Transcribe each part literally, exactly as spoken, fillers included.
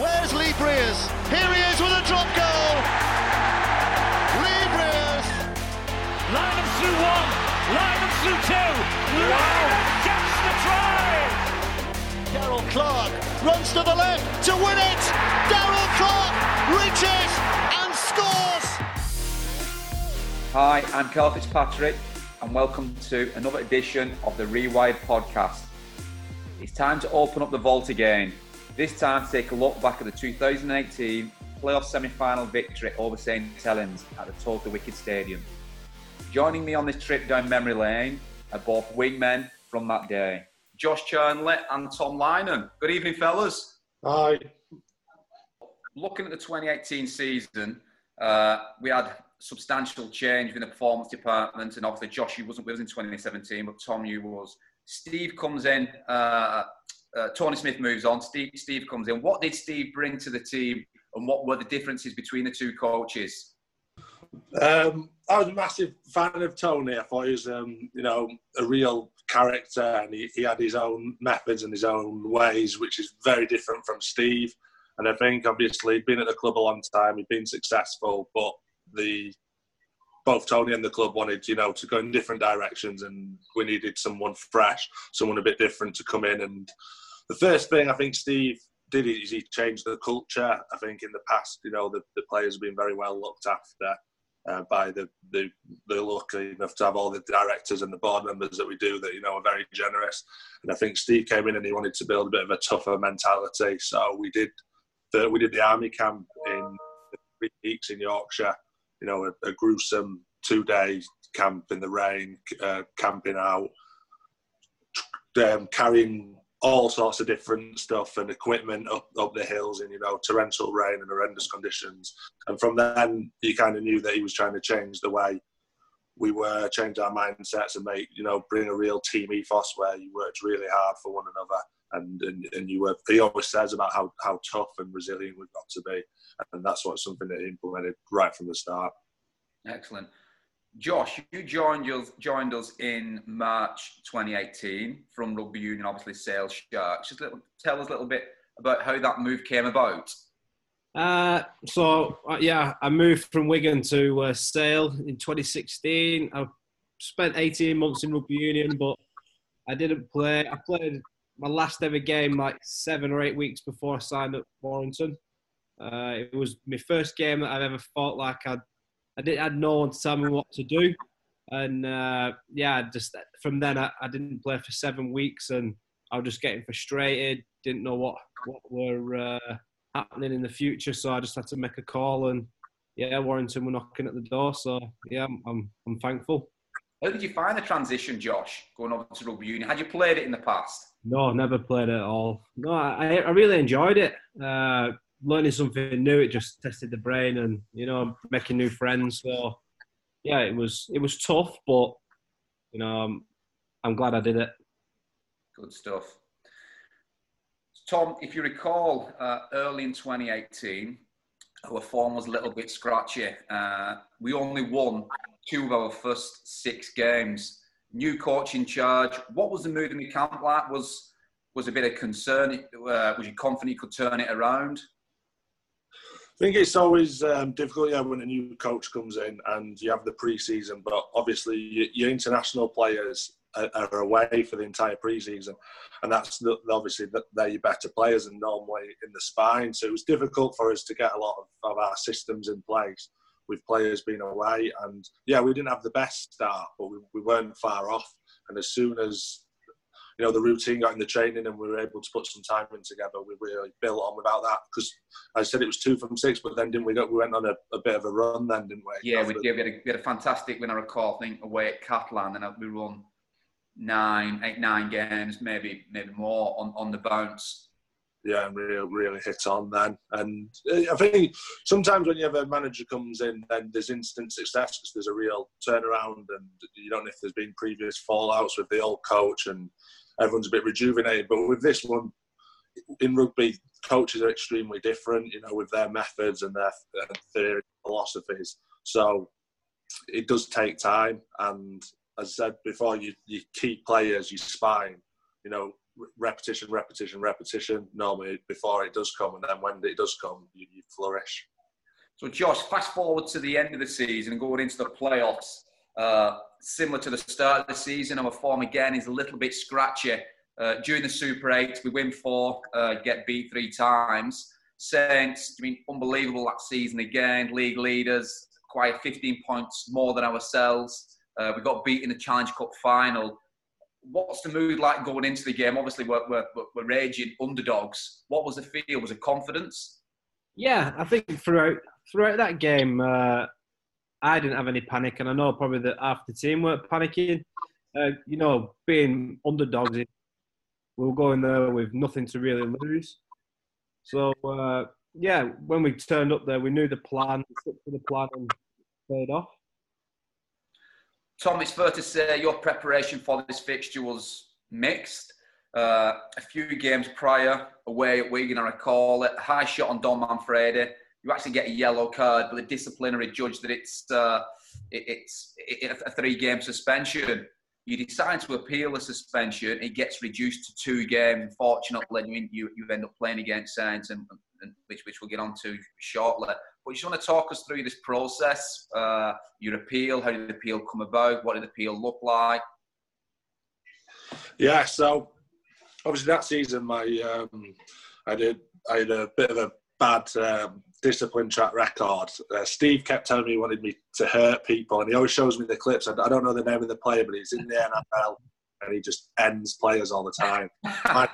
Where's Lee Briers? Here he is with a drop goal. Lee Briers. Lineham through one. Lineham through two. Lineham gets the try. Daryl Clark runs to the left to win it. Daryl Clark reaches and scores. Hi, I'm Carl Fitzpatrick, and welcome to another edition of the Rewired podcast. It's time to open up the vault again. This time to take a look back at the two thousand eighteen playoff semi-final victory over Saint Helens at the Totally Wicked Stadium. Joining me on this trip down memory lane are both wingmen from that day, Josh Charnley and Tom Lineham. Good evening, fellas. Hi. Looking at the twenty eighteen season, uh, we had substantial change in the performance department, and obviously Josh, you wasn't with us in twenty seventeen, but Tom, you was. Steve comes in, uh, uh, Tony Smith moves on, Steve, Steve comes in. What did Steve bring to the team, and what were the differences between the two coaches? Um, I was a massive fan of Tony. I thought he was um, you know, a real character, and he, he had his own methods and his own ways, which is very different from Steve. And I think, obviously, he'd been at the club a long time, he'd been successful, but the both Tony and the club wanted, you know, to go in different directions, and we needed someone fresh, someone a bit different to come in. And the first thing I think Steve did is he changed the culture. I think in the past, you know, the, the players have been very well looked after uh, by the, the the lucky enough to have all the directors and the board members that we do that, you know, are very generous. And I think Steve came in and he wanted to build a bit of a tougher mentality. So we did the, we did the army camp in three weeks in Yorkshire. You know, a, a gruesome two-day camp in the rain, uh, camping out, um, carrying all sorts of different stuff and equipment up, up the hills in, you know, torrential rain and horrendous conditions. And from then, you kind of knew that he was trying to change the way we were, change our mindsets and make, you know, bring a real team ethos where you worked really hard for one another. And, and, and you were, he always says about how, how tough and resilient we've got to be. And that's what something that he implemented right from the start. Excellent. Josh, you joined us, joined us in March twenty eighteen from Rugby Union, obviously Sale Sharks. Just little, tell us a little bit about how that move came about. Uh, so, uh, yeah, I moved from Wigan to uh, Sale in twenty sixteen. I spent eighteen months in Rugby Union, but I didn't play. I played my last ever game like seven or eight weeks before I signed up for Warrington. Uh, it was my first game that I've ever fought like I'd, I didn't had no one to tell me what to do. And uh, yeah, just from then I, I didn't play for seven weeks and I was just getting frustrated, didn't know what, what were uh, happening in the future. So I just had to make a call, and yeah, Warrington were knocking at the door. So yeah, I'm, I'm, I'm thankful. How did you find the transition, Josh, going over to Rugby Union? Had you played it in the past? No, never played it at all. No, I, I really enjoyed it. Uh, learning something new, it just tested the brain and, you know, making new friends. So, yeah, it was it was tough, but, you know, I'm, I'm glad I did it. Good stuff. Tom, if you recall, uh, early in twenty eighteen, our form was a little bit scratchy. Uh, we only won two of our first six games. New coach in charge. What was the mood in the camp like? Was was a bit of concern? Uh, was you confident you could turn it around? I think it's always um, difficult, yeah, when a new coach comes in and you have the pre-season, but obviously your international players are away for the entire pre-season, and that's the, obviously the, they're your better players and normally in the spine. So it was difficult for us to get a lot of, of our systems in place with players being away. And yeah, we didn't have the best start, but we, we weren't far off. And as soon as, you know, the routine got in the training and we were able to put some time in together, we really built on without that. Because I said it was two from six, but then didn't we go, we went on a, a bit of a run then, didn't we? Yeah, we, did. we, had a, we had a fantastic win, I recall, I think, away at Catalan, and we won nine, eight, nine games, maybe maybe more on, on the bounce. Yeah, and really, really hit on then. And I think sometimes when you have a manager comes in, then there's instant success because there's a real turnaround, and you don't know if there's been previous fallouts with the old coach, and everyone's a bit rejuvenated. But with this one, in rugby, coaches are extremely different, you know, with their methods and their theory philosophies. So it does take time. And as I said before, you, your key players, your spine, you know, repetition, repetition, repetition, normally before it does come, and then when it does come, you, you flourish. So, Josh, fast forward to the end of the season and going into the playoffs, uh, similar to the start of the season, our form again is a little bit scratchy. Uh, during the Super eight, we win four, uh, get beat three times. Saints, I mean, unbelievable that season again. League leaders, acquired fifteen points more than ourselves. Uh, we got beat in the Challenge Cup final. What's the mood like going into the game? Obviously, we're, we're, we're raging underdogs. What was the feel? Was it confidence? Yeah, I think throughout throughout that game, uh, I didn't have any panic, and I know probably that half the team weren't panicking. Uh, you know, being underdogs, we were going there with nothing to really lose. So, uh, yeah, when we turned up there, we knew the plan, we stuck to the plan and played off. Tom, it's fair to say your preparation for this fixture was mixed. Uh, a few games prior, away at Wigan, I recall it, a high shot on Dom Manfredi. You actually get a yellow card, but the disciplinary judge that it's uh, it, it's it, a three-game suspension. You decide to appeal the suspension. It gets reduced to two games. Unfortunately, you you, you end up playing against Saints, and, and which which we'll get on to shortly. But you just want to talk us through this process, uh, your appeal. How did the appeal come about? What did the appeal look like? Yeah, so obviously that season, my um, I did I had a bit of a bad um, discipline track record. Uh, Steve kept telling me he wanted me to hurt people, and he always shows me the clips. I, I don't know the name of the player, but he's in the R F L, and he just ends players all the time. I,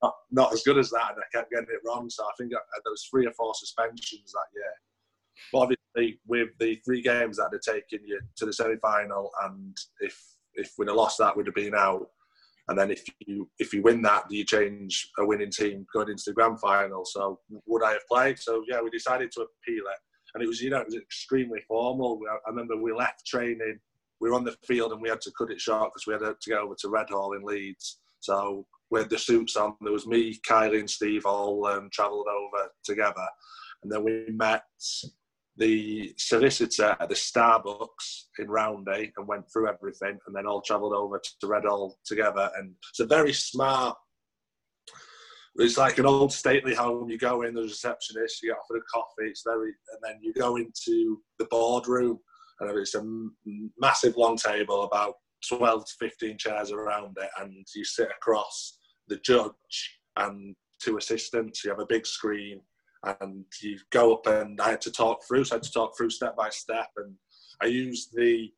not, not as good as that, and I kept getting it wrong. So I think I, there was three or four suspensions that year. But obviously, with the three games that had taken you to the semi-final, and if if we'd have lost that, we'd have been out. And then if you if you win that, do you change a winning team going into the grand final? So would I have played? So yeah, we decided to appeal it, and it was you know it was extremely formal. We, I remember we left training, we were on the field, and we had to cut it short because we had to go over to Red Hall in Leeds. So we had the suits on. There was me, Kylie, and Steve all um, travelled over together, and then we met the solicitor at the Starbucks in round eight and went through everything, and then all travelled over to Red Hall together. And it's a very smart, it's like an old stately home. You go in, there's a receptionist, you get offered a coffee, it's very, and then you go into the boardroom, and it's a massive long table, about twelve to fifteen chairs around it, and you sit across the judge and two assistants. You have a big screen, and you go up, and I had to talk through. So I had to talk through step by step, and I used the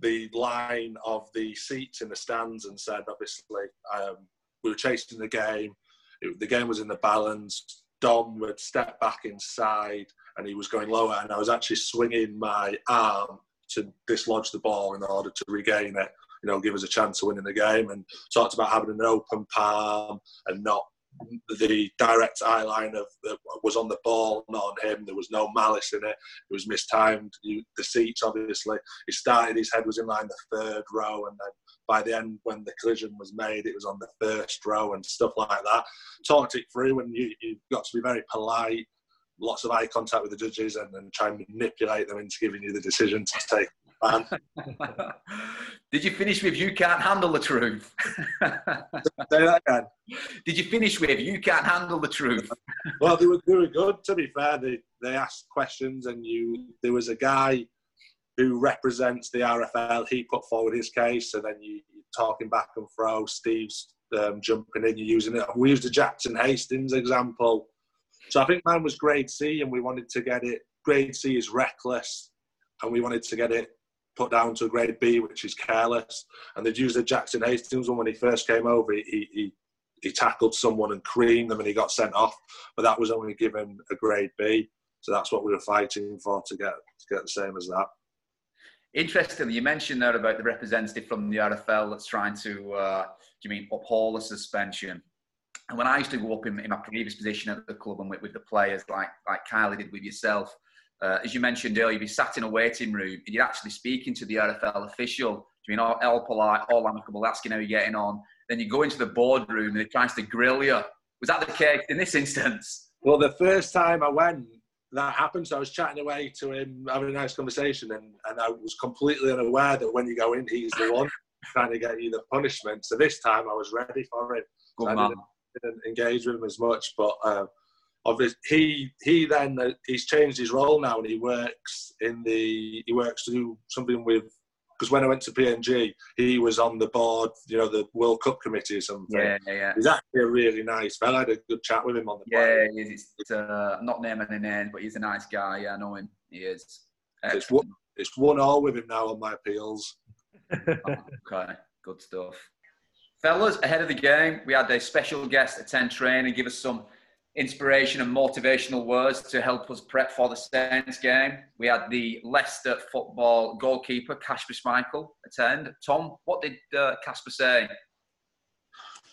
the line of the seats in the stands and said, obviously, um, we were chasing the game. It, the game was in the balance. Dom would step back inside, and he was going lower, and I was actually swinging my arm to dislodge the ball in order to regain it, you know, give us a chance of winning the game. And talked about having an open palm and not the direct eye line of the, was on the ball, not on him. There was no malice in it. It was mistimed. You, the seats, obviously, he started, his head was in line the third row, and then by the end, when the collision was made, it was on the first row and stuff like that. Talked it through, and you, you've got to be very polite, lots of eye contact with the judges, and then try and manipulate them into giving you the decision to take. Man. Did you finish with "You can't handle the truth"? Say that again. Did you finish with "You can't handle the truth"? Well, they were, they were good. To be fair, they they asked questions, and you there was a guy who represents the R F L. He put forward his case, so then you you're talking back and throw. Steve's um, jumping in. You're using it. We used the Jackson Hastings example. So I think mine was grade C, and we wanted to get it. Grade C is reckless, and we wanted to get it put down to a grade B, which is careless. And they'd used the Jackson Hastings one when he first came over. He, he he tackled someone and creamed them, and he got sent off. But that was only given a grade B. So that's what we were fighting for, to get to get the same as that. Interestingly, you mentioned there about the representative from the R F L that's trying to, uh, do you mean, uphold the suspension. And when I used to go up in, in my previous position at the club and with, with the players, like like Kylie did with yourself, Uh, as you mentioned earlier, you'd be sat in a waiting room and you're actually speaking to the R F L official. I mean, all, all polite, all amicable, asking how you're getting on. Then you go into the boardroom and they're trying to grill you. Was that the case in this instance? Well, the first time I went, that happened. So I was chatting away to him, having a nice conversation, and, and I was completely unaware that when you go in, he's the one trying to get you the punishment. So this time I was ready for it. Good I man. Didn't, didn't engage with him as much, but uh, obviously he he then uh, he's changed his role now, and he works in the he works to do something with. Because when I went to P N G, he was on the board, you know, the World Cup committee or something. Yeah, yeah. He's actually a really nice fella. I had a good chat with him on the plane. Yeah, he is. It's, uh, not naming any names, but he's a nice guy. Yeah, I know him. He is. It's one, it's one all with him now on my appeals. Okay, good stuff. Fellas, ahead of the game, we had a special guest attend training and give us some inspiration and motivational words to help us prep for the Saints game. We had the Leicester football goalkeeper, Kasper Schmeichel, attend. Tom, what did uh, Kasper say?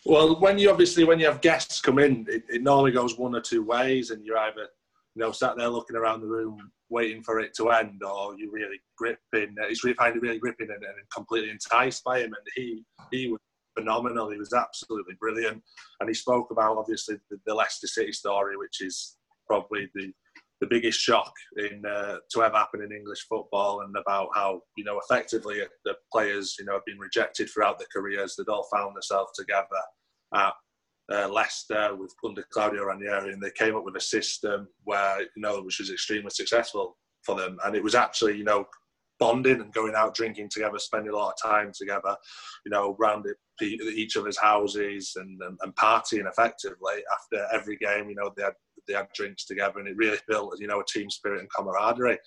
Well, when you obviously, when you have guests come in, it, it normally goes one or two ways, and you're either, you know, sat there looking around the room waiting for it to end, or you're really gripping, it's really, find it really gripping and, and completely enticed by him. And he, he was phenomenal. He was absolutely brilliant, and he spoke about obviously the, the Leicester City story, which is probably the the biggest shock in uh, to ever happen in English football, and about how, you know, effectively the players, you know, have been rejected throughout their careers. They'd all found themselves together at uh, Leicester with under Claudio Ranieri, and they came up with a system where, you know, which was extremely successful for them, and it was actually, you know, bonding and going out drinking together, spending a lot of time together, you know, round each other's houses and, and, and partying effectively. After every game, you know, they had they had drinks together, and it really built, you know, a team spirit and camaraderie.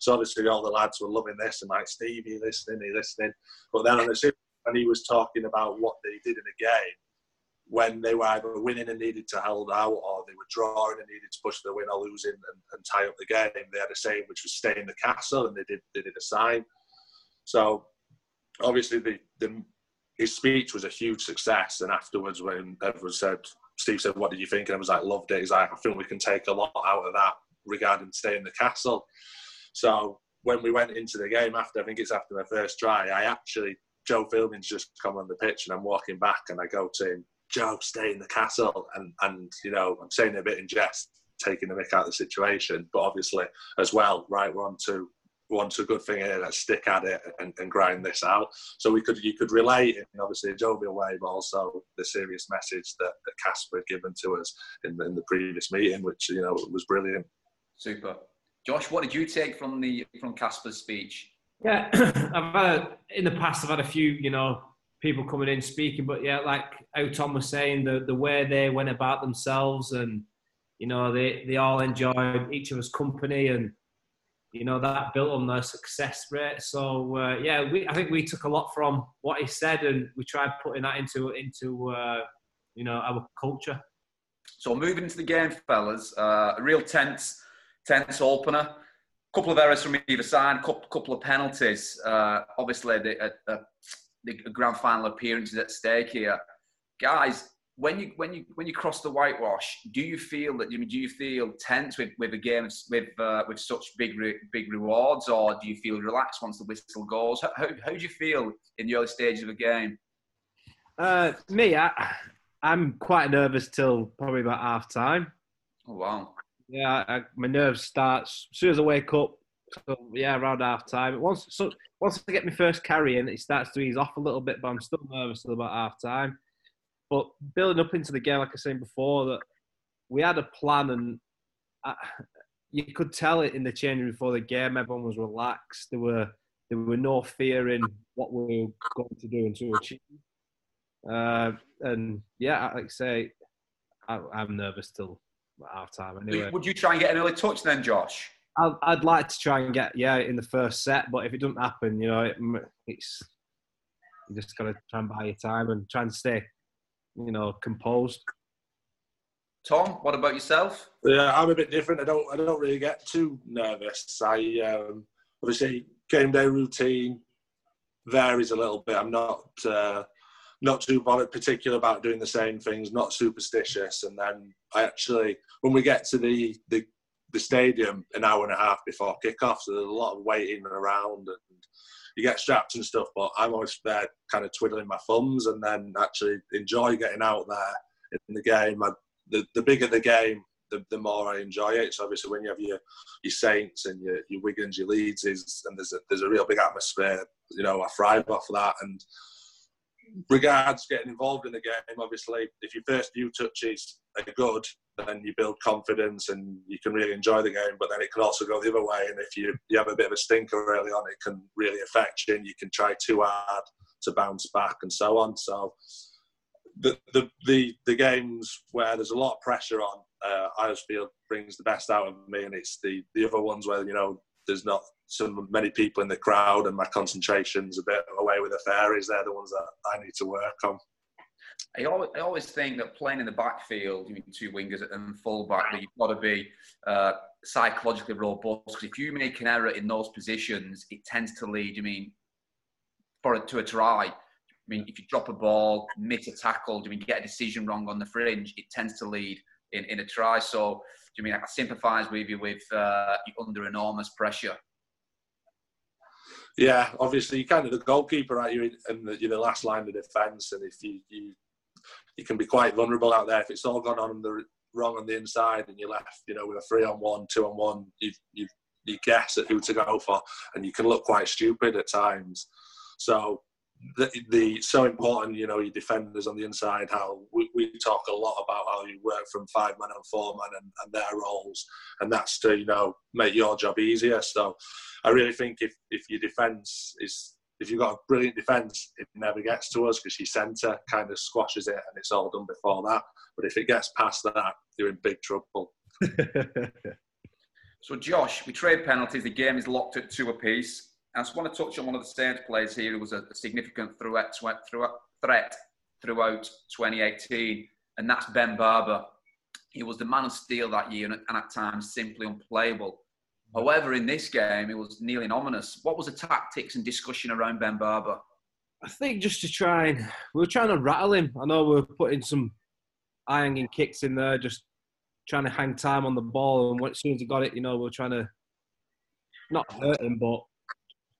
So obviously all the lads were loving this, and like, Steve, he listening, he listening. But then on the season, when he was talking about what they did in a game, when they were either winning and needed to hold out, or they were drawing and needed to push the win or losing and, and tie up the game, they had a saying which was stay in the castle, and they did they did a sign. So obviously the, the, his speech was a huge success, and afterwards when everyone said, Steve said, what did you think? And I was like, loved it. He's like, I think we can take a lot out of that regarding stay in the castle. So when we went into the game after, I think it's after my first try, I actually, Joe Philbin's just come on the pitch, and I'm walking back, and I go to him, Joe, stay in the castle, and and you know, I'm saying it a bit in jest, taking the mick out of the situation, but obviously as well, right, we're on to we're on to a good thing here, let's stick at it and, and grind this out. So we could you could relate in obviously a jovial way, but also the serious message that Kasper had given to us in the, in the previous meeting, which, you know, was brilliant. Super. Josh, what did you take from the from Kasper's speech? Yeah, I've had a, in the past I've had a few, you know, people coming in speaking, but yeah, like how Tom was saying, the, the way they went about themselves, and, you know, they, they all enjoyed each other's company, and, you know, that built on their success rate. So uh, yeah, we, I think we took a lot from what he said, and we tried putting that into, into uh, you know, our culture. So moving into the game, fellas, uh, a real tense, tense opener. Couple of errors from either side, couple, couple of penalties. Uh, obviously, the... Uh, uh, the grand final appearance is at stake here, guys. When you when you when you cross the whitewash, do you feel that? I mean, do you feel tense with with a game with uh, with such big re, big rewards, or do you feel relaxed once the whistle goes? How how, how do you feel in the early stages of a game? Uh, me, I, I'm quite nervous till probably about half time. Oh wow! Yeah, I, my nerves starts as soon as I wake up. So yeah, around half time. Once so once I get my first carry in, it starts to ease off a little bit, but I'm still nervous till about half time. But building up into the game, like I was saying before, that we had a plan, and I, you could tell it in the change room before the game. Everyone was relaxed. There were there were no fear in what we were going to do and to achieve. Uh, and yeah, like I say, I, I'm nervous till half time. Anyway, would you try and get an early touch then, Josh? I'd like to try and get, yeah, in the first set, but if it doesn't happen, you know, it, it's you just got to try and buy your time and try and stay, you know, composed. Tom, what about yourself? Yeah, I'm a bit different. I don't, I don't really get too nervous. I um, obviously game day routine varies a little bit. I'm not uh, not too bothered particular about doing the same things. Not superstitious. And then I actually, when we get to the the the stadium an hour and a half before kickoff, so there's a lot of waiting around, and you get strapped and stuff, but I'm always there kind of twiddling my thumbs, and then actually enjoy getting out there in the game. I, the, the bigger the game, the, the more I enjoy it. So obviously when you have your, your Saints and your, your Wiggins, your Leeds, and there's a, there's a real big atmosphere, you know, I thrive off that. And regards getting involved in the game, obviously, if your first few touches are good, then you build confidence and you can really enjoy the game. But then it can also go the other way. And if you, you have a bit of a stinker early on, it can really affect you and you can try too hard to bounce back and so on. So the the, the, the games where there's a lot of pressure on, uh, I just feel brings the best out of me. And it's the, the other ones where, you know, there's not so many people in the crowd and my concentration's a bit away with the fairies. They're the ones that I need to work on. I always, I always think that playing in the backfield, you need two wingers and fullback, that you've got to be uh, psychologically robust. Because if you make an error in those positions, it tends to lead, I mean, for a, to a try. I mean, if you drop a ball, miss a tackle, do you mean, get a decision wrong on the fringe, it tends to lead in, in a try. So, do you mean, I sympathise with you with uh, you're under enormous pressure. Yeah, obviously, you're kind of the goalkeeper, right? You're, in the, you're the last line of defence, and if you, you you can be quite vulnerable out there. If it's all gone on the wrong on the inside, and you're left, you know, with a three on one, two on one, you you you guess at who to go for, and you can look quite stupid at times. So the, the so important, you know, your defenders on the inside. How we, we talk a lot about how you work from five man and four man and, and their roles, and that's to, you know, make your job easier. So I really think if if your defence is, if you've got a brilliant defence, it never gets to us because your centre kind of squashes it and it's all done before that. But if it gets past that, you're in big trouble. So, Josh, we trade penalties. The game is locked at two apiece. I just want to touch on one of the Saints players here who was a significant threat throughout twenty eighteen, and that's Ben Barber. He was the man of steel that year and at times simply unplayable. However, in this game, it was nearly ominous. What was the tactics and discussion around Ben Barber? I think just to try and... We were trying to rattle him. I know we were putting some eye-hanging kicks in there, just trying to hang time on the ball. And as soon as he got it, you know, we were trying to not hurt him, but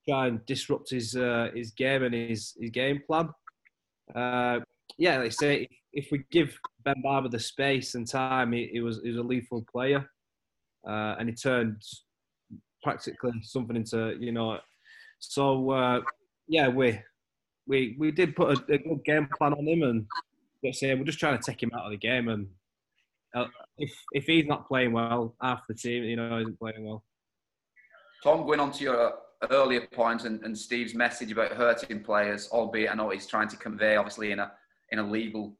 try and disrupt his uh, his game and his, his game plan. Uh, yeah, like I say, if we give Ben Barber the space and time, he, he, was, he was a lethal player. Uh, and he turned... practically something into, you know, so uh, yeah, we we we did put a, a good game plan on him, and let's say we're just trying to take him out of the game. And uh, if if he's not playing well, half the team, you know, isn't playing well. Tom, going on to your earlier point and, and Steve's message about hurting players, albeit I know what he's trying to convey, obviously in a in a legal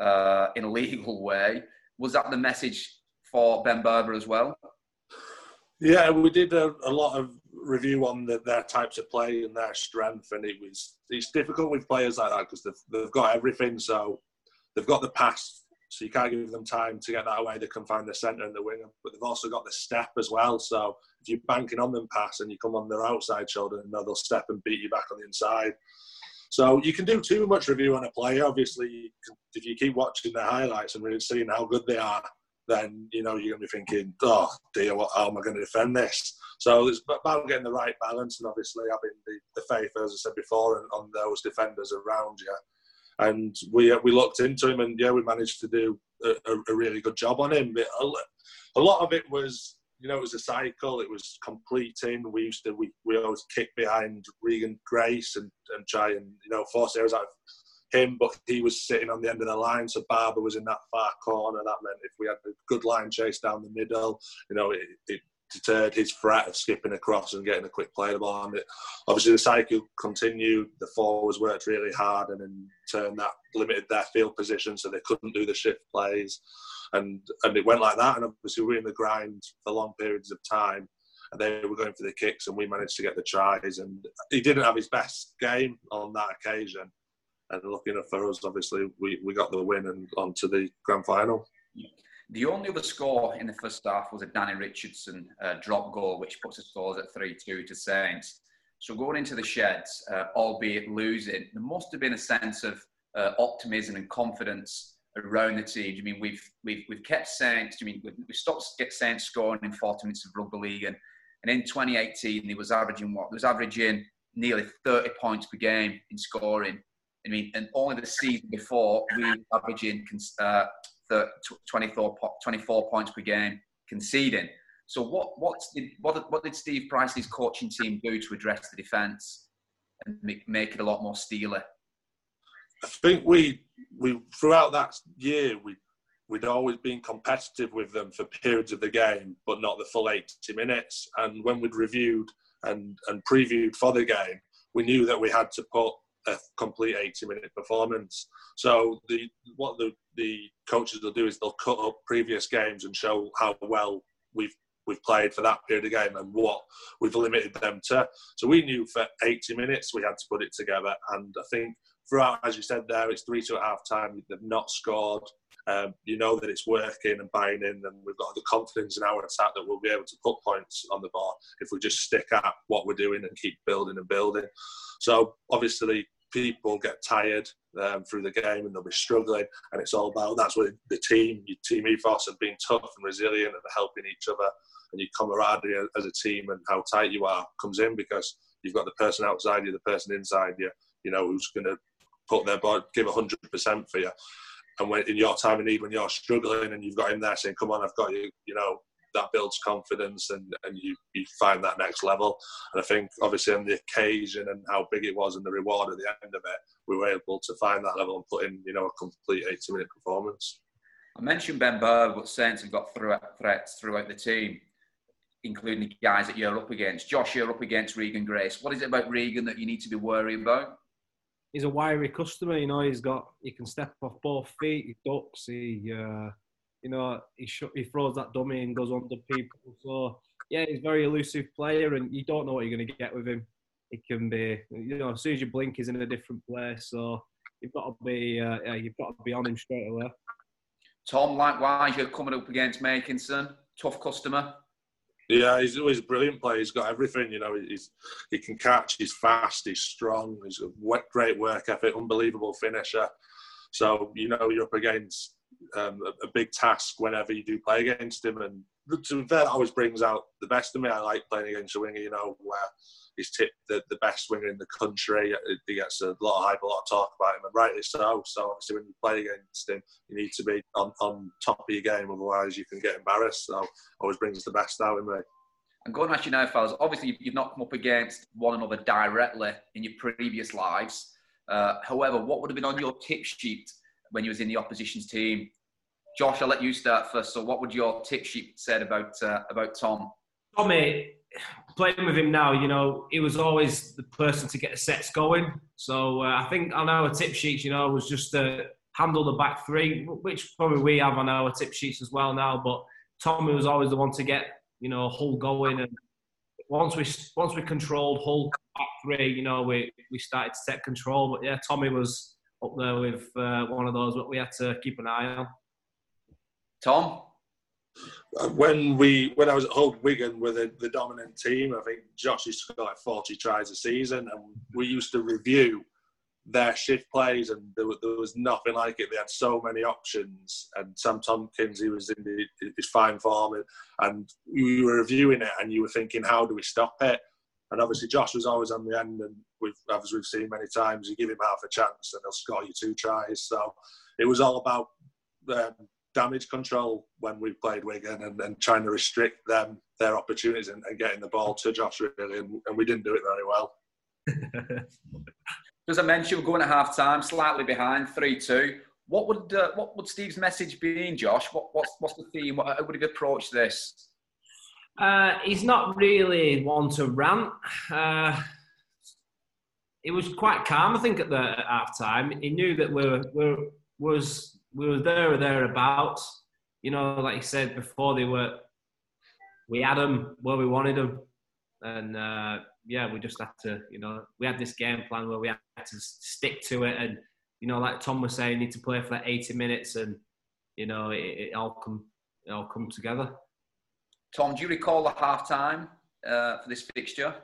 uh, in a legal way. Was that the message for Ben Barber as well? Yeah, we did a, a lot of review on the, their types of play and their strength, and it was it's difficult with players like that because they've, they've got everything. So they've got the pass, so you can't give them time to get that away. They can find the centre and the winger, but they've also got the step as well. So if you're banking on them pass and you come on their outside shoulder, and they'll step and beat you back on the inside. So you can do too much review on a player. Obviously, if you keep watching their highlights and really seeing how good they are, then, you know, you're going to be thinking, oh, dear, what, how am I going to defend this? So it's about getting the right balance and obviously having the, the faith, as I said before, and on those defenders around you. And we we looked into him, and, yeah, we managed to do a, a really good job on him. It, a, a lot of it was, you know, it was a cycle. It was completing. We used to, we, we always kick behind Regan Grace and, and try and, you know, force errors out of him, but he was sitting on the end of the line, so Barber was in that far corner. That meant if we had a good line chase down the middle, you know, it, it deterred his threat of skipping across and getting a quick play the ball. And it, obviously, the cycle continued. The forwards worked really hard, and in turn, that limited their field position, so they couldn't do the shift plays. And and it went like that. And obviously, we were in the grind for long periods of time. And they were going for the kicks, and we managed to get the tries. And he didn't have his best game on that occasion. And lucky enough for us, obviously, we, we got the win and on to the grand final. The only other score in the first half was a Danny Richardson uh, drop goal, which puts the scores at three two to Saints. So going into the sheds, uh, albeit losing, there must have been a sense of uh, optimism and confidence around the team. I mean, we've we've we've kept Saints. I mean, we've, we've stopped Saints scoring in forty minutes of rugby league, and and in twenty eighteen, they was averaging what? They was averaging nearly thirty points per game in scoring. I mean, and only the season before, we were averaging uh, twenty-four, twenty-four points per game conceding. So what, what, did, what, what did Steve Price's coaching team do to address the defence and make, make it a lot more steely? I think we we throughout that year we we'd always been competitive with them for periods of the game, but not the full eighty minutes. And when we'd reviewed and and previewed for the game, we knew that we had to put a complete eighty minute performance. So the what the the coaches will do is they'll cut up previous games and show how well we've we've played for that period of game and what we've limited them to. So we knew for eighty minutes we had to put it together. And I think throughout, as you said there, it's three two at half time. They've not scored. Um, you know that it's working and buying in, and we've got the confidence in our attack that we'll be able to put points on the board if we just stick at what we're doing and keep building and building. So obviously people get tired um, through the game and they'll be struggling, and it's all about, that's where the team, your team ethos of being tough and resilient and helping each other, and your camaraderie as a team and how tight you are comes in, because you've got the person outside you, the person inside you, you know, who's going to put their body, give one hundred percent for you. And when in your time of need, when you're struggling and you've got him there saying, come on, I've got you, you know, that builds confidence and, and you, you find that next level. And I think, obviously, on the occasion and how big it was and the reward at the end of it, we were able to find that level and put in, you know, a complete eighty minute performance. I mentioned Ben Barber, but Saints have got threats throughout the team, including the guys that you're up against. Josh, you're up against Regan Grace. What is it about Regan that you need to be worried about? He's a wiry customer, you know. He's got, he can step off both feet, he ducks, he, uh, you know, he sh he throws that dummy and goes under people. So, yeah, he's a very elusive player, and you don't know what you're going to get with him. He can be, you know, as soon as you blink, he's in a different place. So you've got to be, uh, yeah, you've got to be on him straight away. Tom, likewise, you're coming up against Makinson, tough customer. Yeah, he's always a brilliant player. He's got everything, you know. He's, he can catch, he's fast, he's strong, he's a great work ethic, unbelievable finisher. So, you know, you're up against um, a, a big task whenever you do play against him. And to be fair, that always brings out the best of me. I like playing against a winger, you know, where he's tipped the, the best winger in the country. He gets a lot of hype, a lot of talk about him, and rightly so. So, obviously, when you play against him, you need to be on, on top of your game, otherwise you can get embarrassed. So, always brings the best out of me. I'm going to ask you now, fellas. Obviously, you've not come up against one another directly in your previous lives. Uh, however, what would have been on your tip sheet when you was in the opposition's team? Josh, I'll let you start first. So what would your tip sheet said about, uh, about Tom? Tommy, playing with him now, you know, he was always the person to get the sets going. So uh, I think on our tip sheets, you know, was just to handle the back three, which probably we have on our tip sheets as well now. But Tommy was always the one to get, you know, Hull going. And once we, once we controlled Hull back three, you know, we, we started to take control. But yeah, Tommy was up there with uh, one of those that we had to keep an eye on. Tom? When we when I was at Hull, Wigan were the, the dominant team. I think Josh used to score like forty tries a season, and we used to review their shift plays, and there was, there was nothing like it. They had so many options, and Sam Tompkins, he was in the, his fine form, and we were reviewing it, and you were thinking, how do we stop it? And obviously Josh was always on the end, and we've, as we've seen many times, you give him half a chance and he'll score you two tries. So it was all about... Um, damage control when we played Wigan, and, and trying to restrict them, their opportunities, and, and getting the ball to Josh, really, and, and we didn't do it very well. As I mentioned, we're going at half time, slightly behind, three two. What would uh, what would Steve's message be in, Josh? What, what's, what's the theme? What, how would he approach this? Uh, he's not really one to rant. Uh, he was quite calm, I think, at the at half time. He knew that we were, we was... we were there or thereabouts, you know, like you said before, they were, we had them where we wanted them. And uh, yeah, we just had to, you know, we had this game plan where we had to stick to it. And, you know, like Tom was saying, you need to play for that eighty minutes, and, you know, it, it all come, it all come together. Tom, do you recall the half-time uh, for this fixture?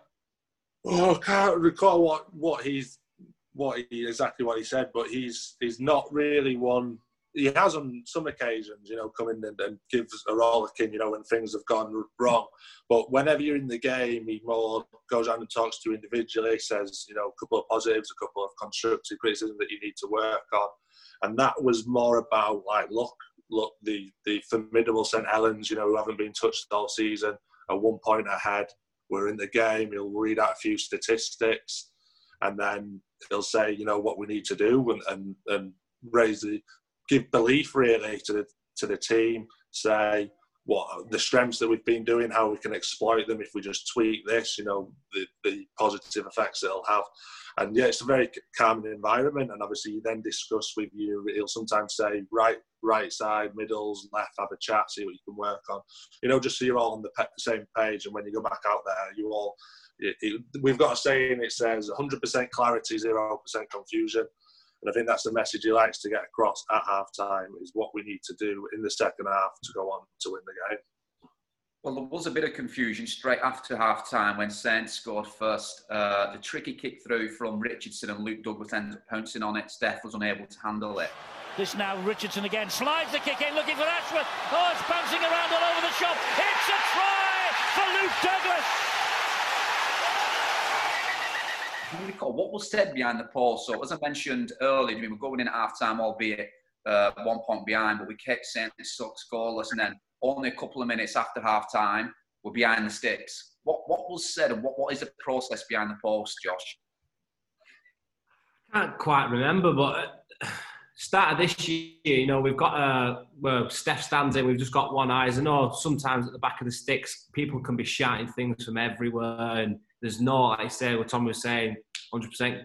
Oh, I can't recall what, what he's, what he, exactly what he said, but he's, he's not really one. He has on some occasions, you know, come in and, and give a rollicking, you know, when things have gone wrong. But whenever you're in the game, he more goes out and talks to you individually, says, you know, a couple of positives, a couple of constructive criticism that you need to work on. And that was more about, like, look, look, the, the formidable Saint Helens, you know, who haven't been touched all season, at one point ahead, we're in the game, he'll read out a few statistics, and then he'll say, you know, what we need to do and, and, and raise the, give belief really to the, to the team, say what the strengths that we've been doing, how we can exploit them if we just tweak this, you know, the, the positive effects it'll have. And yeah, it's a very calming environment. And obviously you then discuss with you, he'll sometimes say right right side, middles, left, have a chat, see what you can work on. You know, just so you're all on the pe- same page. And when you go back out there, you all, it, it, we've got a saying, it says one hundred percent clarity, zero percent confusion. And I think that's the message he likes to get across at half-time, is what we need to do in the second half to go on to win the game. Well, there was a bit of confusion straight after half-time when Saint scored first. Uh, the tricky kick through from Richardson and Luke Douglas ended up pouncing on it. Steph was unable to handle it. This now, Richardson again, slides the kick in, looking for Ashworth. Oh, it's bouncing around all over the shop. It's a try for Luke Douglas. What was said behind the post? So, as I mentioned earlier, I mean, we're going in at half-time, albeit uh, one point behind, but we kept saying it sucks, scoreless, and then only a couple of minutes after half-time, we're behind the sticks. What what was said, and what, what is the process behind the post, Josh? I can't quite remember, but at the start of this year, you know, we've got uh, where Steph stands in, we've just got one eye. I know sometimes at the back of the sticks, people can be shouting things from everywhere, and there's no, like I say, what Tom was saying, one hundred percent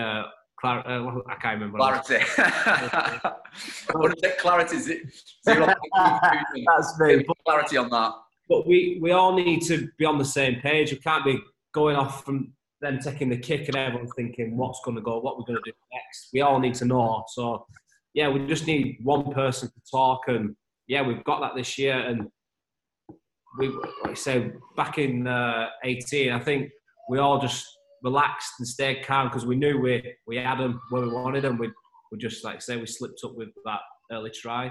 uh, clarity. Uh, I can't remember. Clarity. What is it? Clarity. Is it zero? That's me. Clarity on that. But we, we all need to be on the same page. We can't be going off from them taking the kick and everyone thinking what's going to go, what we're going to do next. We all need to know. So, yeah, we just need one person to talk. And, yeah, we've got that this year. And, we, like I said, back in uh, eighteen, I think we all just relaxed and stayed calm because we knew we we had them where we wanted them. We we just, like I say, we slipped up with that early try.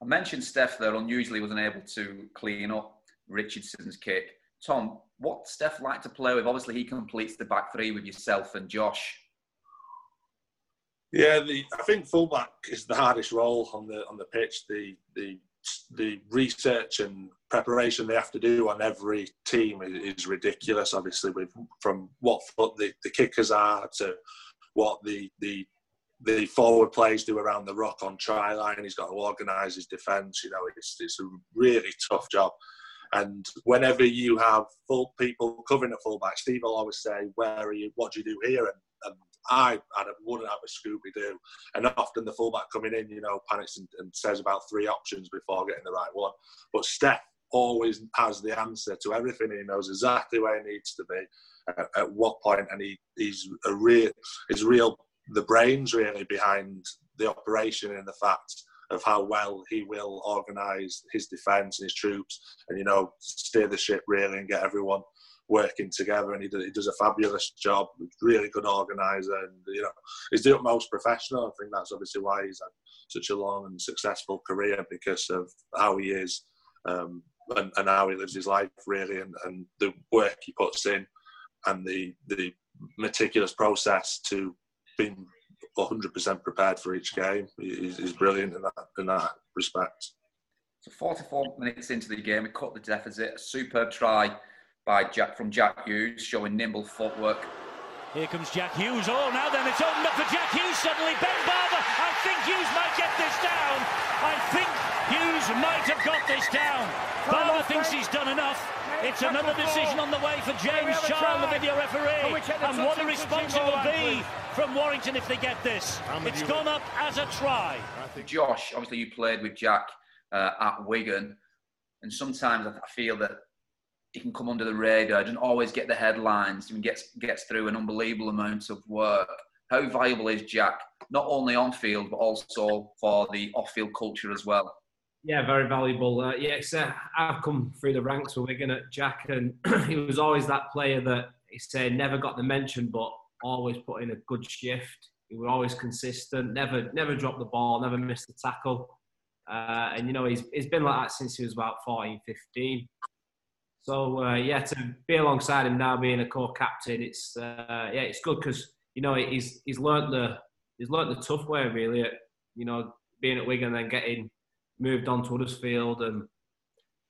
I mentioned Steph there unusually wasn't able to clean up Richardson's kick. Tom, what Steph like to play with? Obviously, he completes the back three with yourself and Josh. Yeah, the, I think fullback is the hardest role on the on the pitch. The the The research and preparation they have to do on every team is ridiculous. Obviously, with from what foot the, the kickers are to what the the the forward players do around the ruck on try line, he's got to organise his defence. You know, it's it's a really tough job. And whenever you have full people covering a fullback, Steve will always say, "Where are you? What do you do here?" And, and I, I wouldn't have a Scooby-Doo. And often the fullback coming in, you know, panics and, and says about three options before getting the right one. But Steph always has the answer to everything. He knows exactly where he needs to be, at, at what point, and he, he's a real, he's real, the brains really behind the operation and the fact of how well he will organise his defence and his troops and, you know, steer the ship really and get everyone working together, and he does, he does a fabulous job. Really good organiser, and you know, he's the utmost professional. I think that's obviously why he's had such a long and successful career, because of how he is um, and, and how he lives his life, really, and, and the work he puts in, and the the meticulous process to being one hundred percent prepared for each game. He's, he's brilliant in that in that respect. So, forty-four minutes into the game, we cut the deficit. A superb try by Jack from Jack Hughes, showing nimble footwork. Here comes Jack Hughes. Oh, now then, it's opened up for Jack Hughes suddenly. Ben Barber, I think Hughes might get this down. I think Hughes might have got this down. Barber thinks he's done enough. It's another decision on the way for James Charles, the video referee. And what a response it will be from Warrington if they get this. It's gone up as a try. Josh, obviously you played with Jack uh, at Wigan, and sometimes I feel that he can come under the radar, doesn't always get the headlines, and gets gets through an unbelievable amount of work. How valuable is Jack, not only on field, but also for the off-field culture as well? Yeah, very valuable. Uh, yeah, uh, I've come through the ranks with Wigan at Jack, and he was always that player that, he said, never got the mention, but always put in a good shift. He was always consistent, never never dropped the ball, never missed a tackle. Uh, and, you know, he's he's been like that since he was about fourteen, fifteen. So, uh, yeah, to be alongside him now, being a co-captain, it's uh, yeah, it's good because, you know, he's he's learnt the he's learnt the tough way, really, at, you know, being at Wigan and then getting moved on to Huddersfield, and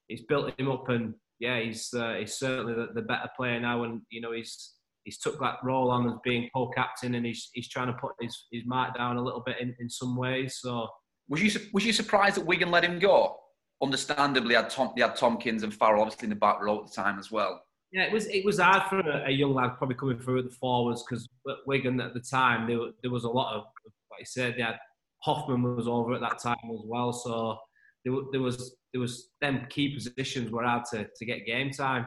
he's built him up, and, yeah, he's uh, he's certainly the, the better player now, and, you know, he's he's took that role on as being pole captain, and he's he's trying to put his, his mark down a little bit in, in some ways. So was you was you surprised that Wigan let him go? Understandably, had Tom, they had Tomkins and Farrell obviously in the back row at the time as well. Yeah, it was it was hard for a, a young lad probably coming through at the forwards, because Wigan at the time there there was a lot of, like you said, they had Hoffman was over at that time as well, so there, there was there was them key positions were hard to, to get game time.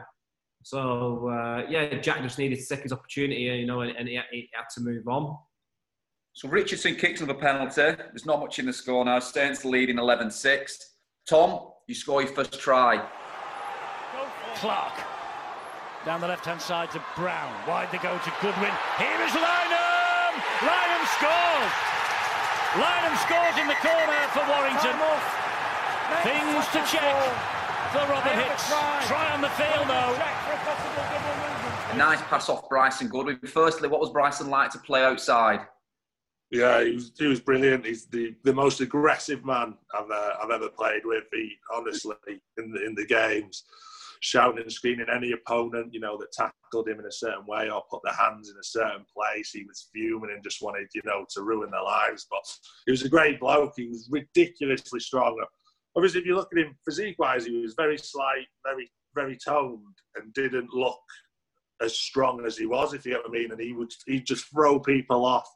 So uh, yeah, Jack just needed to take his opportunity, you know, and, and he, he had to move on. So Richardson kicks another penalty. There's not much in the score now. Saints leading eleven six. Tom, you score your first try. Clark. Down the left-hand side to Brown. Wide they go to Goodwin. Here is Lineham! Lineham scores! Lineham scores in the corner for Warrington. Things to check for Robert Hicks. Try on the field, though. A nice pass off Bryson Goodwin. Firstly, what was Bryson like to play outside? Yeah, he was, he was brilliant. He's the, the most aggressive man I've, uh, I've ever played with. He, honestly, in the, in the games, shouting and screaming at any opponent, you know, that tackled him in a certain way or put their hands in a certain place. He was fuming and just wanted, you know, to ruin their lives. But he was a great bloke. He was ridiculously strong. Obviously, if you look at him physique-wise, he was very slight, very, very toned, and didn't look as strong as he was, if you get what I mean. And he would, he'd just throw people off.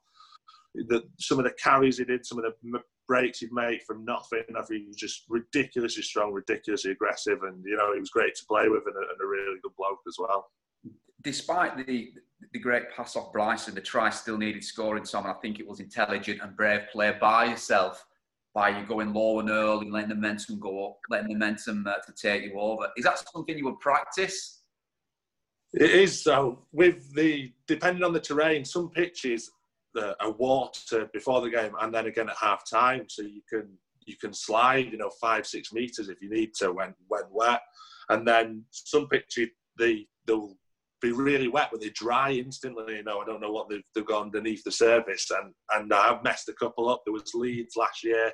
The, some of the carries he did, some of the breaks he'd made from nothing. I think he was just ridiculously strong, ridiculously aggressive, and, you know, he was great to play with, and a, and a really good bloke as well. Despite the the great pass off Bryson, the try still needed scoring, Tom, and I think it was intelligent and brave play by yourself, by you going low and early, letting the momentum go up, letting the momentum uh, to take you over. Is that something you would practice? It is. So, with the, depending on the terrain, some pitches a water before the game and then again at half time, so you can you can slide, you know, five six meters if you need to when when wet, and then some pitches they they'll be really wet but they dry instantly. You know, I don't know what they've, they've gone underneath the surface, and and I've messed a couple up. There was Leeds last year.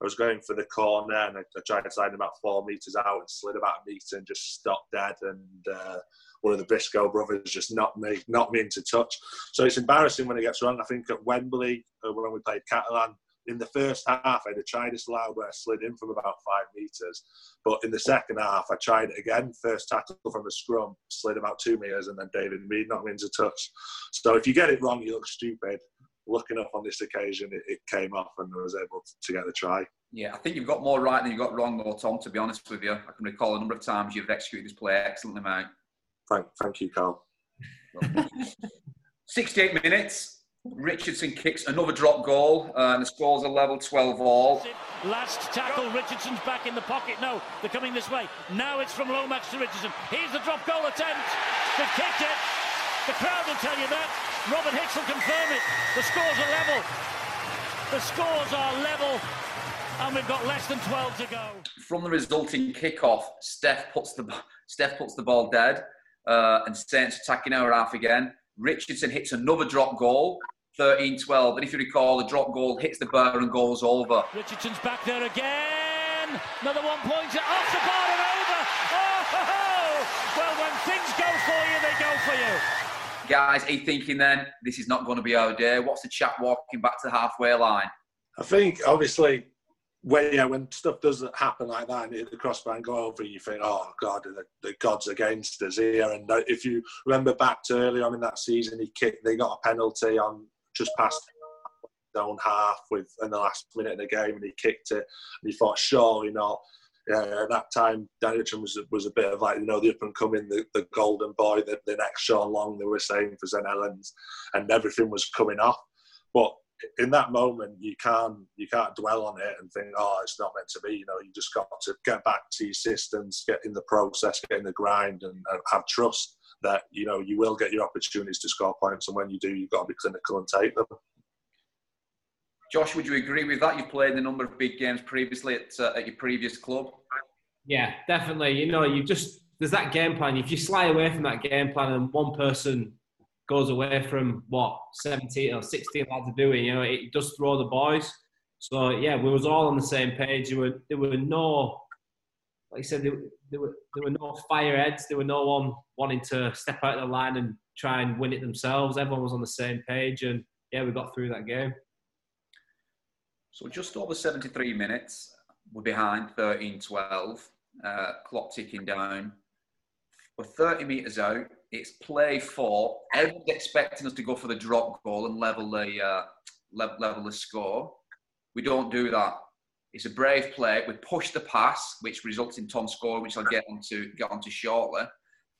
I was going for the corner and I, I tried to slide about four meters out and slid about a meter and just stopped dead, and uh, one of the Briscoe brothers just knocked me, knocked me into touch. So it's embarrassing when it gets wrong. I think at Wembley, uh, when we played Catalan, in the first half, I had a try disallowed where I slid in from about five metres. But in the second half, I tried it again. First tackle from a scrum, slid about two metres, and then David Mead knocked me into touch. So if you get it wrong, you look stupid. Looking up on this occasion, it, it came off and I was able to get the try. Yeah, I think you've got more right than you got wrong though, Tom, to be honest with you. I can recall a number of times you've executed this play excellently, mate. Thank, thank you, Carl. sixty-eight minutes. Richardson kicks another drop goal, uh, and the scores are level twelve all. Last tackle, Richardson's back in the pocket. No, they're coming this way. Now it's from Lomax to Richardson. Here's the drop goal attempt. They kicked it. The crowd will tell you that. Robert Hicks will confirm it. The scores are level. The scores are level. And we've got less than twelve to go. From the resulting kickoff, Steph puts the Steph puts the ball dead, uh, and Saints attacking our half again. Richardson hits another drop goal, thirteen twelve. And if you recall, the drop goal hits the bar and goes over. Richardson's back there again. Another one pointer off the bar and over. Oh, ho, ho. Well, when things go for you, they go for you. Guys, are you thinking then, this is not going to be our day? What's the chap walking back to the halfway line? I think, obviously, When, yeah, when stuff doesn't happen like that and hit the crossbar and go over, you think, oh, God, the, the God's against us here. And if you remember back to early on in that season, he kicked, they got a penalty on just past their own half with in the last minute of the game, and he kicked it. And he thought, surely not. Yeah, at that time, Danny Richardson was, was a bit of like, you know, the up-and-coming, the, the golden boy, the, the next Sean Long, they were saying for Saint Helens, and everything was coming off. But in that moment, you can't you can't dwell on it and think, oh, it's not meant to be. You know, you just got to get back to your systems, get in the process, get in the grind, and, and have trust that, you know, you will get your opportunities to score points, and when you do, you've got to be clinical and take them. Josh, would you agree with that? You've played in a number of big games previously at, uh, at your previous club. Yeah, definitely. You know, you just there's that game plan. If you slide away from that game plan and one person goes away from what seventeen or sixteen lads are doing, you know, it does throw the boys. So yeah, we was all on the same page. There were there were no like you said, there, there were there were no fireheads. There were no one wanting to step out of the line and try and win it themselves. Everyone was on the same page, and yeah, we got through that game. So just over seventy-three minutes, we're behind thirteen twelve, uh, clock ticking down. We're thirty metres out. It's play four. Everyone's expecting us to go for the drop goal and level the uh, le level the score. We don't do that. It's a brave play. We push the pass, which results in Tom scoring, which I'll get onto get onto shortly.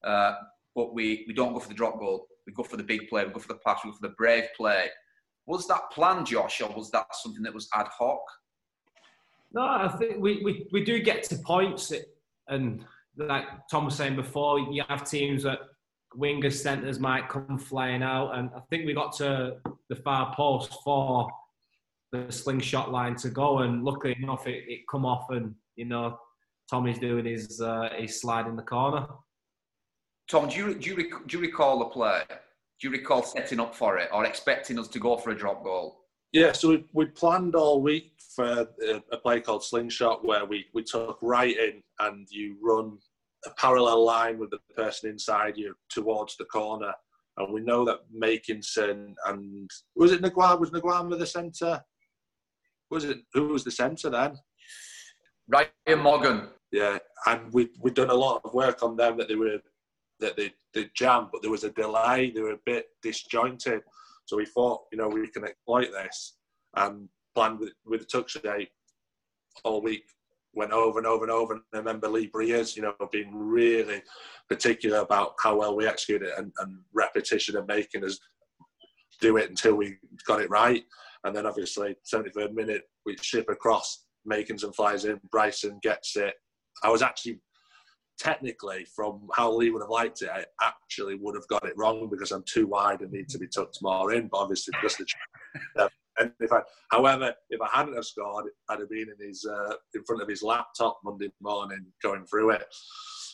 Uh, but we we don't go for the drop goal. We go for the big play. We go for the pass. We go for the brave play. Was that planned, Josh, or was that something that was ad hoc? No, I think we we we do get to points, and like Tom was saying before, you have teams that wingers, centres might come flying out, and I think we got to the far post for the slingshot line to go, and luckily enough, it, it come off, and you know, Tommy's doing his uh, his slide in the corner. Tom, do you do you, rec do you recall the play? Do you recall setting up for it or expecting us to go for a drop goal? Yeah, so we, we planned all week for a, a play called Slingshot where we, we took right in and you run a parallel line with the person inside you towards the corner. And we know that Makinson and... Was it Naiqama? Was Naiqama the centre? Was it, who was the centre then? Ryan Morgan. Yeah, and we, we'd done a lot of work on them that they were... that they, they jammed, but there was a delay. They were a bit disjointed. So we thought, you know, we can exploit this. And planned with, with the tuck today all week, went over and over and over. And I remember Lee Briers, you know, being really particular about how well we executed it and, and repetition and making us do it until we got it right. And then obviously, seventy-third minute, we ship across, Makinson flies in, Bryson gets it. I was actually... Technically, from how Lee would have liked it, I actually would have got it wrong because I'm too wide and need to be tucked more in. But obviously, just the and if I, however, if I hadn't have scored, I'd have been in his uh, in front of his laptop Monday morning going through it.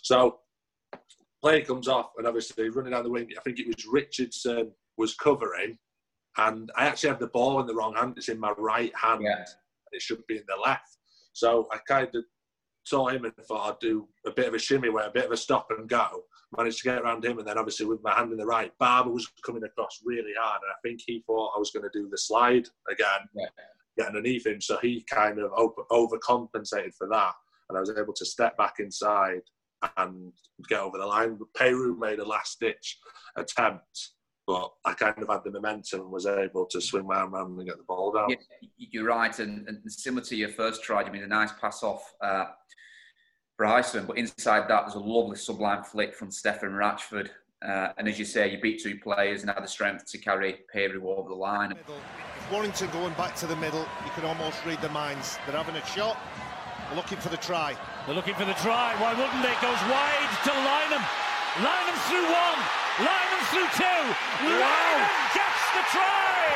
So play comes off, and obviously running down the wing. I think it was Richardson was covering, and I actually had the ball in the wrong hand. It's in my right hand. Yeah. It should be in the left. So I kind of. Saw him and thought I'd do a bit of a shimmy where a bit of a stop and go. Managed to get around him, and then obviously with my hand in the right, Barber was coming across really hard, and I think he thought I was going to do the slide again, yeah. Get underneath him, so he kind of overcompensated for that, and I was able to step back inside and get over the line. But Peru made a last-ditch attempt, but I kind of had the momentum and was able to swing my arm around and get the ball down. Yeah, you're right, and, and similar to your first try, you made a nice pass off uh, Bryson, but inside that was a lovely sublime flick from Steph and Ratchford. Uh, and as you say, you beat two players and had the strength to carry Perry over the line. With Warrington going back to the middle, you can almost read their minds. They're having a shot, they're looking for the try. They're looking for the try, why wouldn't they? It goes wide to Lineham. Lineham through one, Lineham through two, wow. Lineham gets the try!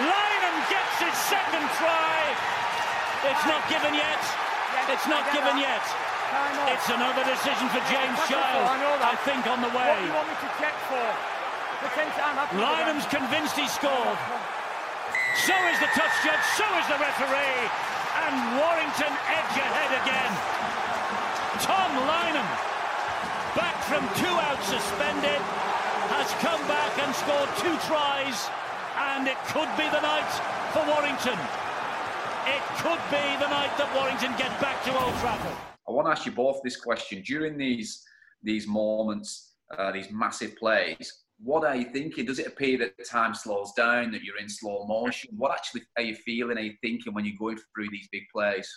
Lineham gets his second try! It's not given yet, it's not given yet. It's another decision for James Child, I think, on the way. What do you want me to check for? Lineham's convinced he scored. So is the touch judge, so is the referee, and Warrington edge ahead again. Tom Lineham, back from two out suspended, has come back and scored two tries, and it could be the night for Warrington. It could be the night that Warrington get back to Old Trafford. I want to ask you both this question. During these these moments, uh, these massive plays, what are you thinking? Does it appear that time slows down, that you're in slow motion? What actually are you feeling, are you thinking when you're going through these big plays?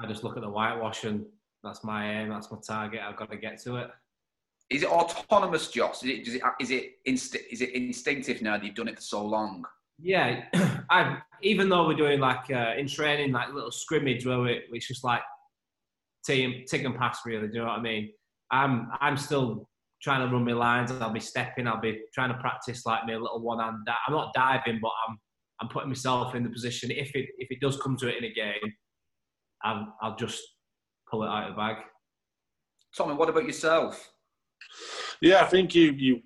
I just look at the whitewash and that's my aim, that's my target, I've got to get to it. Is it autonomous, Josh? Is it, is it, is it, insti is it instinctive now that you've done it for so long? Yeah, I, even though we're doing like uh, in training, like little scrimmage where we, it's just like team tick and pass, really. Do you know what I mean? I'm I'm still trying to run my lines. I'll be stepping. I'll be trying to practice like my little one hand. I'm not diving, but I'm I'm putting myself in the position. If it if it does come to it in a game, I'll, I'll just pull it out of the bag. Tommy, what about yourself? Yeah, I think you you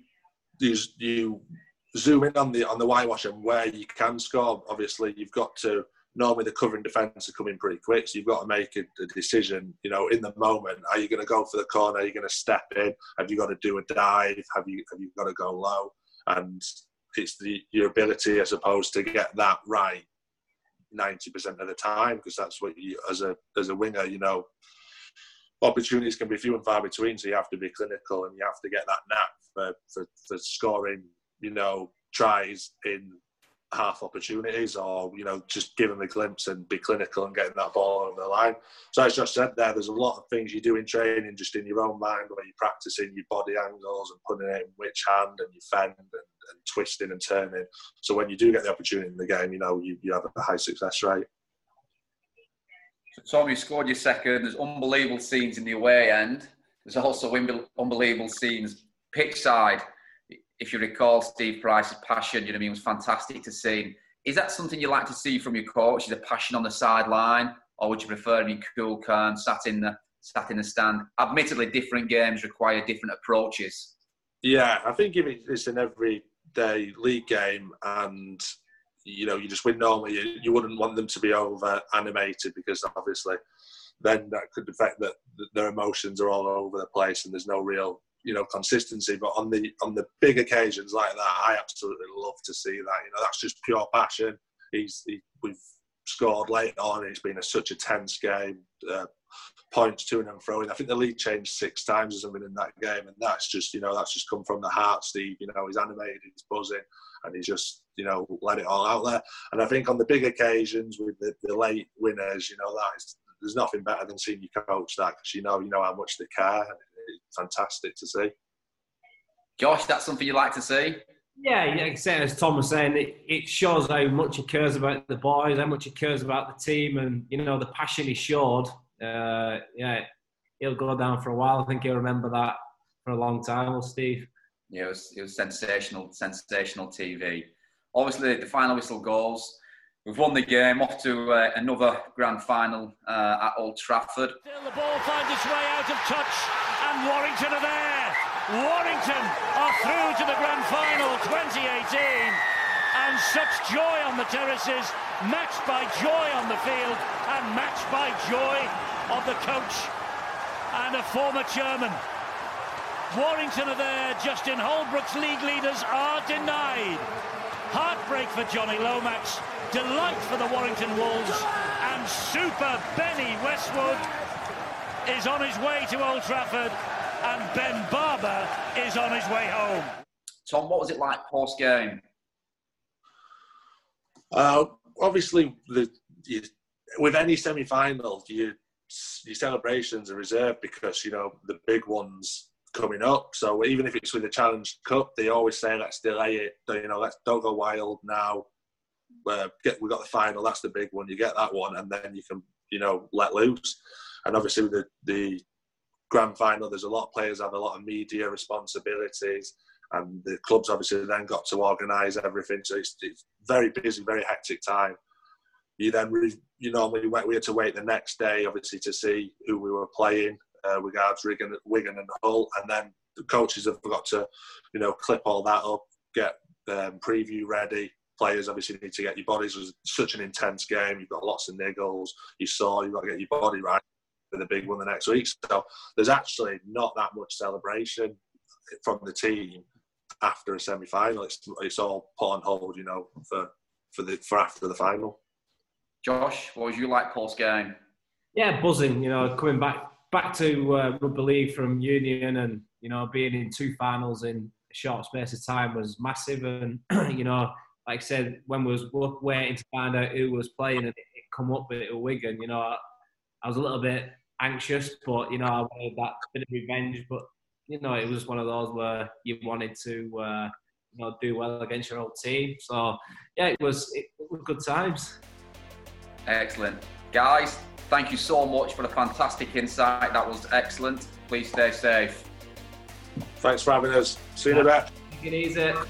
you. you zoom in on the on the whitewash and where you can score. Obviously, you've got to normally the covering defence are coming pretty quick, so you've got to make a, a decision, you know, in the moment. Are you going to go for the corner? Are you going to step in? Have you got to do a dive? Have you have you got to go low? And it's the, your ability, I suppose, to get that right ninety percent of the time, because that's what you, as a as a winger, you know, opportunities can be few and far between, so you have to be clinical and you have to get that knack for, for, for scoring, you know, tries in half opportunities, or, you know, just give them a glimpse and be clinical and getting that ball over the line. So as Josh said there, there's a lot of things you do in training just in your own mind, where you're practicing your body angles and putting it in which hand and you fend and, and twisting and turning. So when you do get the opportunity in the game, you know, you, you have a high success rate. Tom, you scored your second. There's unbelievable scenes in the away end. There's also unbelievable scenes pitch side. If you recall, Steve Price's passion, you know what I mean, was fantastic to see. Is that something you like to see from your coach? Is a passion on the sideline, or would you prefer to be cool, calm, sat in the sat in the stand? Admittedly, different games require different approaches. Yeah, I think if it's an everyday league game, and you know, you just win normally, you, you wouldn't want them to be over animated, because obviously then that could affect that their emotions are all over the place and there's no real, you know, consistency. But on the on the big occasions like that, I absolutely love to see that. You know, that's just pure passion. He's he, we've scored late on. It's been a, such a tense game. Uh, points to and fro. I think the league changed six times or something in that game, and that's just, you know, that's just come from the heart. Steve, you know, he's animated, he's buzzing, and he's just, you know, let it all out there. And I think on the big occasions with the, the late winners, you know, that is, there's nothing better than seeing your coach that, because you know you know how much they care. It's fantastic to see. Josh, that's something you like to see? Yeah, yeah, as Tom was saying, it, it shows how much he cares about the boys, how much he cares about the team, and, you know, the passion he showed. Uh, yeah, he'll go down for a while. I think he'll remember that for a long time, will Steve? Yeah, it was, it was sensational, sensational T V. Obviously, the final whistle goes. We've won the game, off to uh, another grand final uh, at Old Trafford. The ball finds its way out of touch. And Warrington are there. Warrington are through to the grand final twenty eighteen. And such joy on the terraces, matched by joy on the field, and matched by joy of the coach and a former chairman. Warrington are there. Justin Holbrook's league leaders are denied. Heartbreak for Johnny Lomax, delight for the Warrington Wolves, and super Benny Westwood is on his way to Old Trafford, and Ben Barber is on his way home. Tom, what was it like post-game? Uh, obviously, the, you, with any semi-final, you, your celebrations are reserved, because, you know, the big ones coming up. So even if it's with the Challenge Cup, they always say, let's delay it. You know, let's don't go wild now. Uh, get, we've got the final. That's the big one. You get that one, and then you can, you know, let loose. And obviously with the, the grand final, there's a lot of players have a lot of media responsibilities, and the clubs obviously then got to organise everything. So it's, it's very busy, very hectic time. You then, re, you normally went, we had to wait the next day, obviously, to see who we were playing uh, regards Wigan, Wigan and Hull. And then the coaches have got to, you know, clip all that up, get um, preview ready. Players obviously need to get your bodies. It was such an intense game. You've got lots of niggles. You saw you've got to get your body right for the big one the next week. So there's actually not that much celebration from the team after a semi-final. It's, it's all put on hold, you know, for for the for after the final. Josh, what was you like post-game? Yeah, buzzing. You know, coming back back to uh, rugby league from Union, and, you know, being in two finals in a short space of time was massive. And you know, like I said, when we was waiting to find out who was playing, and it come up with Wigan, you know, I was a little bit anxious, but, you know, I wanted that bit of revenge. But, you know, it was one of those where you wanted to, uh, you know, do well against your old team. So, yeah, it was, it, it was good times. Excellent. Guys, thank you so much for the fantastic insight. That was excellent. Please stay safe. Thanks for having us. See you in a bit. Take it easy.